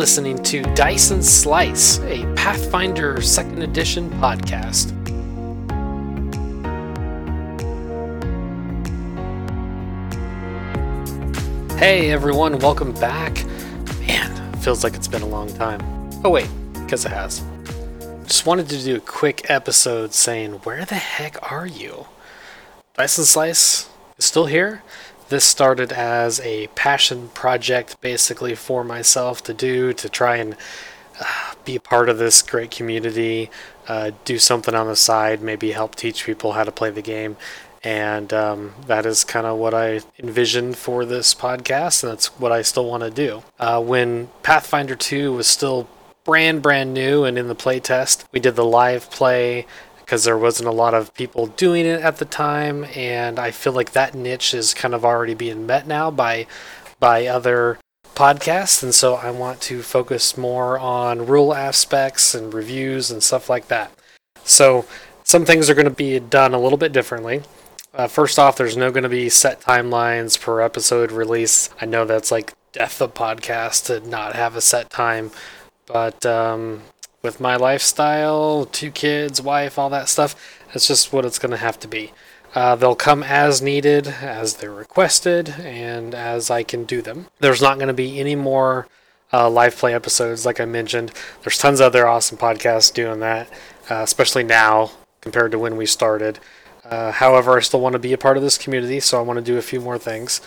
listening to Dice and Slice, a Pathfinder 2nd Edition podcast. Hey everyone, welcome back. Man, feels like it's been a long time. Oh wait, because it has. Just wanted to do a quick episode saying, where the heck are you? Dice and Slice is still here. This started as a passion project basically for myself to try and be a part of this great community, do something on the side, maybe help teach people how to play the game. And that is kind of what I envisioned for this podcast, and that's what I still want to do. When Pathfinder 2 was still brand new and in the playtest, we did the live play because there wasn't a lot of people doing it at the time, and I feel like that niche is kind of already being met now by other podcasts, and so I want to focus more on rule aspects and reviews and stuff like that. So some things are going to be done a little bit differently. First off, there's no going to be set timelines per episode release. I know that's like death of podcasts to not have a set time, but with my lifestyle, 2 kids, wife, all that stuff, that's just what it's going to have to be. They'll come as needed, as they're requested, and as I can do them. There's not going to be any more live play episodes, like I mentioned. There's tons of other awesome podcasts doing that, especially now compared to when we started. However, I still want to be a part of this community, so I want to do a few more things.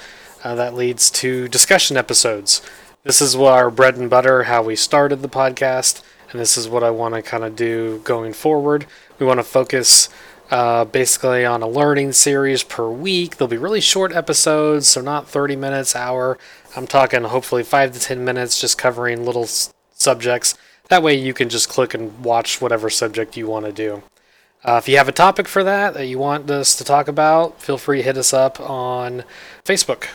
That leads to discussion episodes. This is our bread and butter, how we started the podcast. And this is what I want to kind of do going forward. We want to focus basically on a learning series per week. They'll be really short episodes, so not 30 minutes, hour. I'm talking hopefully 5 to 10 minutes, just covering little subjects. That way you can just click and watch whatever subject you want to do. If you have a topic for that you want us to talk about, feel free to hit us up on Facebook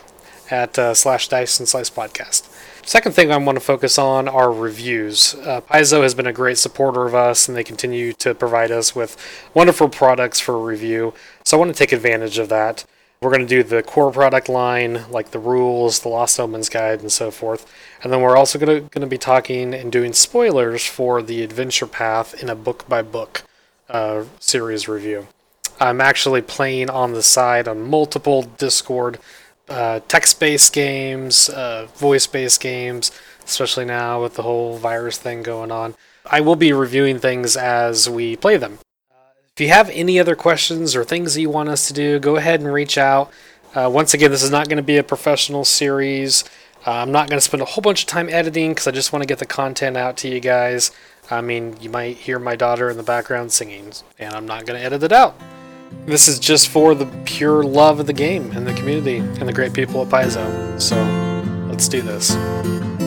at /Dice and Slice Podcast. Second thing I want to focus on are reviews. Paizo has been a great supporter of us, and they continue to provide us with wonderful products for review, so I want to take advantage of that. We're going to do the core product line, like the rules, the Lost Omens guide, and so forth. And then we're also going to be talking and doing spoilers for the adventure path in a book-by-book series review. I'm actually playing on the side on multiple Discord text-based games, voice-based games, especially now with the whole virus thing going on. I will be reviewing things as we play them. If you have any other questions or things that you want us to do, go ahead and reach out. Once again, this is not going to be a professional series. I'm not going to spend a whole bunch of time editing because I just want to get the content out to you guys. I mean, you might hear my daughter in the background singing, and I'm not going to edit it out. This is just for the pure love of the game and the community and the great people at Paizo. So let's do this.